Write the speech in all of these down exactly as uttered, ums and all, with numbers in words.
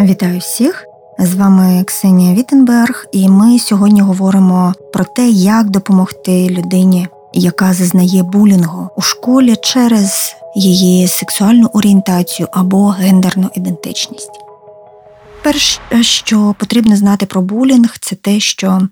Вітаю всіх! З вами Ксенія Віттенберг, і ми сьогодні говоримо про те, як допомогти людині, яка зазнає булінгу у школі через її сексуальну орієнтацію або гендерну ідентичність. Перше, що потрібно знати про булінг, це те, що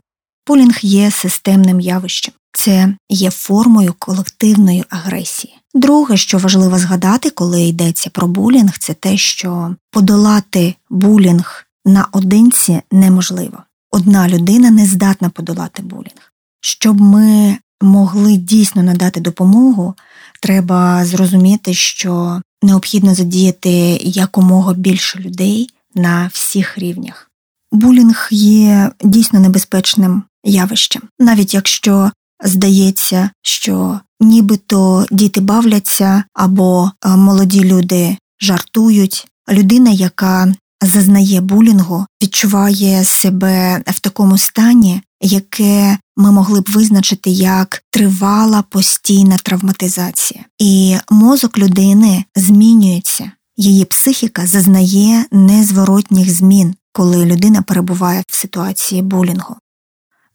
булінг є системним явищем. Це є формою колективної агресії. Друге, що важливо згадати, коли йдеться про булінг, це те, що подолати булінг наодинці неможливо. Одна людина не здатна подолати булінг. Щоб ми могли дійсно надати допомогу, треба зрозуміти, що необхідно задіяти якомога більше людей на всіх рівнях. Булінг є дійсно небезпечним явищем. Навіть якщо здається, що нібито діти бавляться або молоді люди жартують, людина, яка зазнає булінгу, відчуває себе в такому стані, яке ми могли б визначити як тривала постійна травматизація. І мозок людини змінюється, її психіка зазнає незворотніх змін, коли людина перебуває в ситуації булінгу.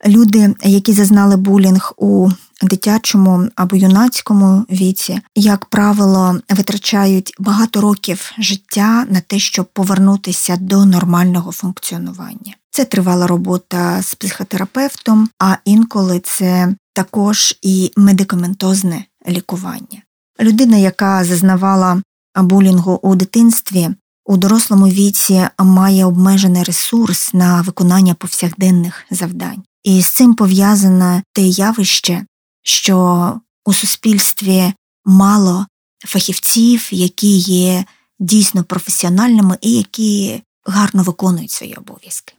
Люди, які зазнали булінг у дитячому або юнацькому віці, як правило, витрачають багато років життя на те, щоб повернутися до нормального функціонування. Це тривала робота з психотерапевтом, а інколи це також і медикаментозне лікування. Людина, яка зазнавала булінгу у дитинстві, у дорослому віці має обмежений ресурс на виконання повсякденних завдань. І з цим пов'язане те явище, що у суспільстві мало фахівців, які є дійсно професіональними і які гарно виконують свої обов'язки.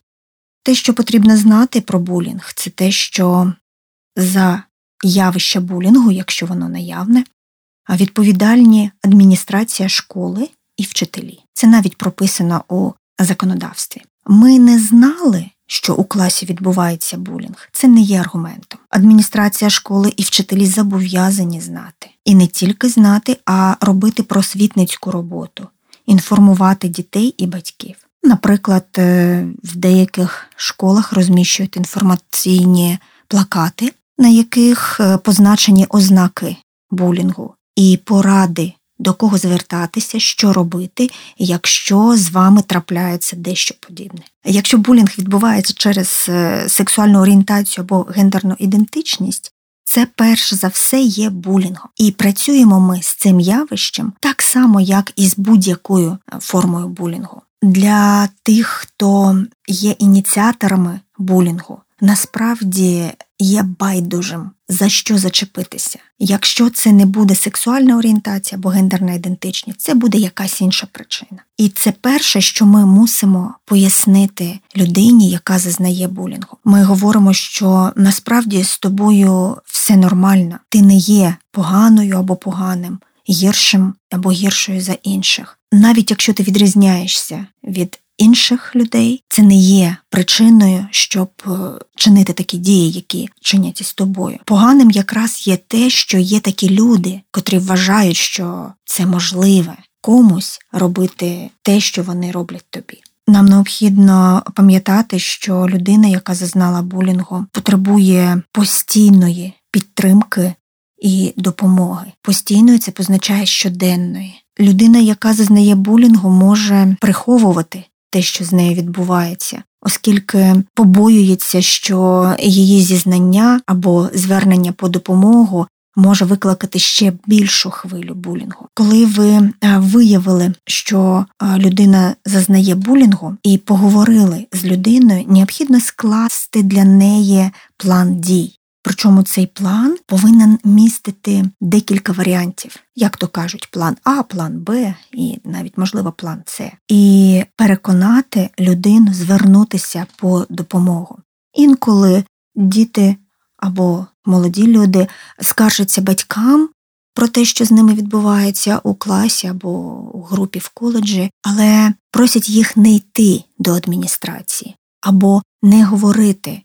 Те, що потрібно знати про булінг, це те, що за явище булінгу, якщо воно наявне, відповідальні адміністрація школи і вчителі. Це навіть прописано у законодавстві. Ми не знали, що у класі відбувається булінг. Це не є аргументом. Адміністрація школи і вчителі зобов'язані знати. І не тільки знати, а робити просвітницьку роботу. Інформувати дітей і батьків. Наприклад, в деяких школах розміщують інформаційні плакати, на яких позначені ознаки булінгу і поради, до кого звертатися, що робити, якщо з вами трапляється дещо подібне. Якщо булінг відбувається через сексуальну орієнтацію або гендерну ідентичність, це перш за все є булінгом. І працюємо ми з цим явищем так само, як і з будь-якою формою булінгу. Для тих, хто є ініціаторами булінгу, насправді є байдужим, за що зачепитися. Якщо це не буде сексуальна орієнтація або гендерна ідентичність, це буде якась інша причина. І це перше, що ми мусимо пояснити людині, яка зазнає булінгу. Ми говоримо, що насправді з тобою все нормально. Ти не є поганою або поганим, гіршим або гіршою за інших. Навіть якщо ти відрізняєшся від інших людей, це не є причиною, щоб чинити такі дії, які чинять із тобою. Поганим якраз є те, що є такі люди, котрі вважають, що це можливе комусь робити те, що вони роблять тобі. Нам необхідно пам'ятати, що людина, яка зазнала булінгу, потребує постійної підтримки і допомоги. Постійної – це позначає щоденної. Людина, яка зазнає булінгу, може приховувати те, що з нею відбувається, оскільки побоюється, що її зізнання або звернення по допомогу може викликати ще більшу хвилю булінгу. Коли ви виявили, що людина зазнає булінгу і поговорили з людиною, необхідно скласти для неї план дій. Причому цей план повинен містити декілька варіантів. Як то кажуть, план А, план Б і навіть, можливо, план С. І переконати людину звернутися по допомогу. Інколи діти або молоді люди скаржаться батькам про те, що з ними відбувається у класі або у групі в коледжі, але просять їх не йти до адміністрації або не говорити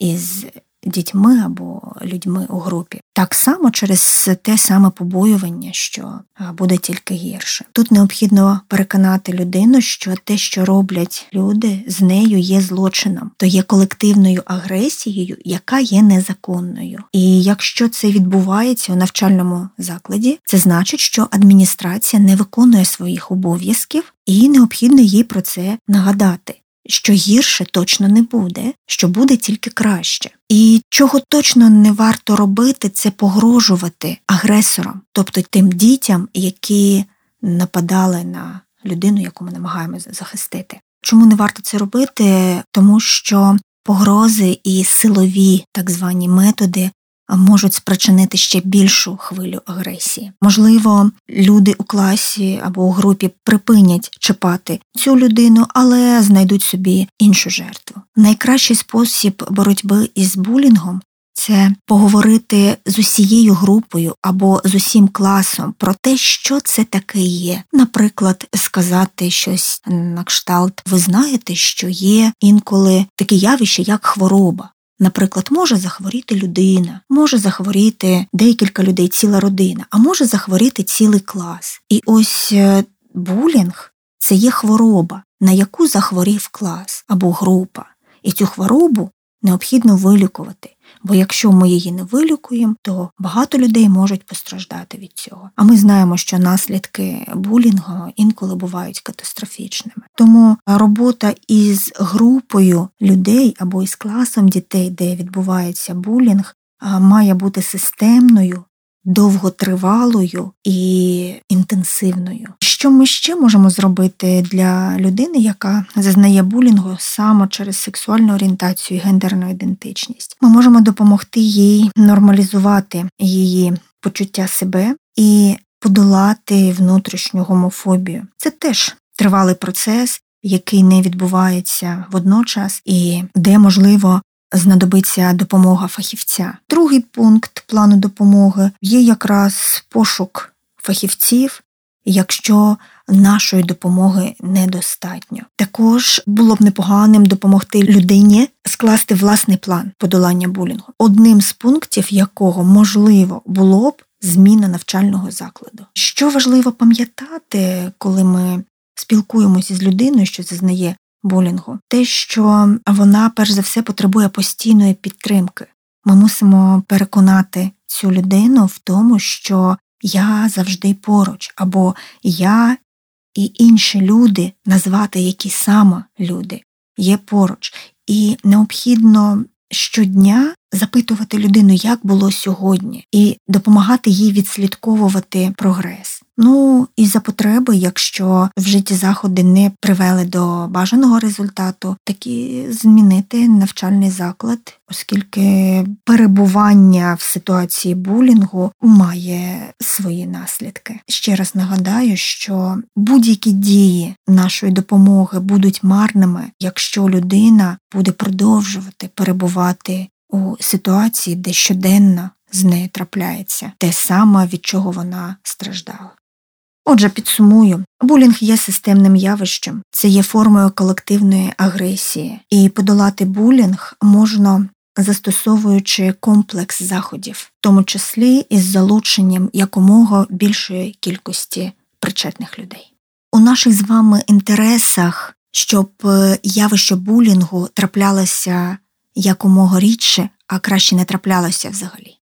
із дітьми або людьми у групі. Так само через те саме побоювання, що буде тільки гірше. Тут необхідно переконати людину, що те, що роблять люди, з нею є злочином, то є колективною агресією, яка є незаконною. І якщо це відбувається у навчальному закладі, це значить, що адміністрація не виконує своїх обов'язків і необхідно їй про це нагадати. Що гірше точно не буде, що буде тільки краще. І чого точно не варто робити, це погрожувати агресорам, тобто тим дітям, які нападали на людину, яку ми намагаємося захистити. Чому не варто це робити? Тому що погрози і силові так звані методи можуть спричинити ще більшу хвилю агресії. Можливо, люди у класі або у групі припинять чіпати цю людину, але знайдуть собі іншу жертву. Найкращий спосіб боротьби із булінгом – це поговорити з усією групою або з усім класом про те, що це таке є. Наприклад, сказати щось на кшталт «Ви знаєте, що є інколи таке явище, як хвороба». Наприклад, може захворіти людина, може захворіти декілька людей, ціла родина, а може захворіти цілий клас. І ось булінг – це є хвороба, на яку захворів клас або група. І цю хворобу необхідно вилікувати, бо якщо ми її не вилікуємо, то багато людей можуть постраждати від цього. А ми знаємо, що наслідки булінгу інколи бувають катастрофічними. Тому робота із групою людей або із класом дітей, де відбувається булінг, має бути системною, довготривалою і інтенсивною. Що ми ще можемо зробити для людини, яка зазнає булінгу саме через сексуальну орієнтацію і гендерну ідентичність? Ми можемо допомогти їй нормалізувати її почуття себе і подолати внутрішню гомофобію. Це теж тривалий процес, який не відбувається водночас і де, можливо, знадобиться допомога фахівця. Другий пункт плану допомоги є якраз пошук фахівців, якщо нашої допомоги недостатньо. Також було б непоганим допомогти людині скласти власний план подолання булінгу, одним з пунктів якого, можливо, було б зміна навчального закладу. Що важливо пам'ятати, коли ми спілкуємося з людиною, що зазнає булінгу? Те, що вона, перш за все, потребує постійної підтримки. Ми мусимо переконати цю людину в тому, що «я завжди поруч» або «я і інші люди», назвати які саме люди, є поруч. І необхідно щодня запитувати людину, як було сьогодні, і допомагати їй відслідковувати прогрес. Ну, і за потреби, якщо вжиті заходи не привели до бажаного результату, таки змінити навчальний заклад, оскільки перебування в ситуації булінгу має свої наслідки. Ще раз нагадаю, що будь-які дії нашої допомоги будуть марними, якщо людина буде продовжувати перебувати у ситуації, де щоденно з нею трапляється те саме, від чого вона страждала. Отже, підсумую, булінг є системним явищем, це є формою колективної агресії. І подолати булінг можна, застосовуючи комплекс заходів, в тому числі із залученням якомога більшої кількості причетних людей. У наших з вами інтересах, щоб явище булінгу траплялося якомога рідше, а краще не траплялося взагалі.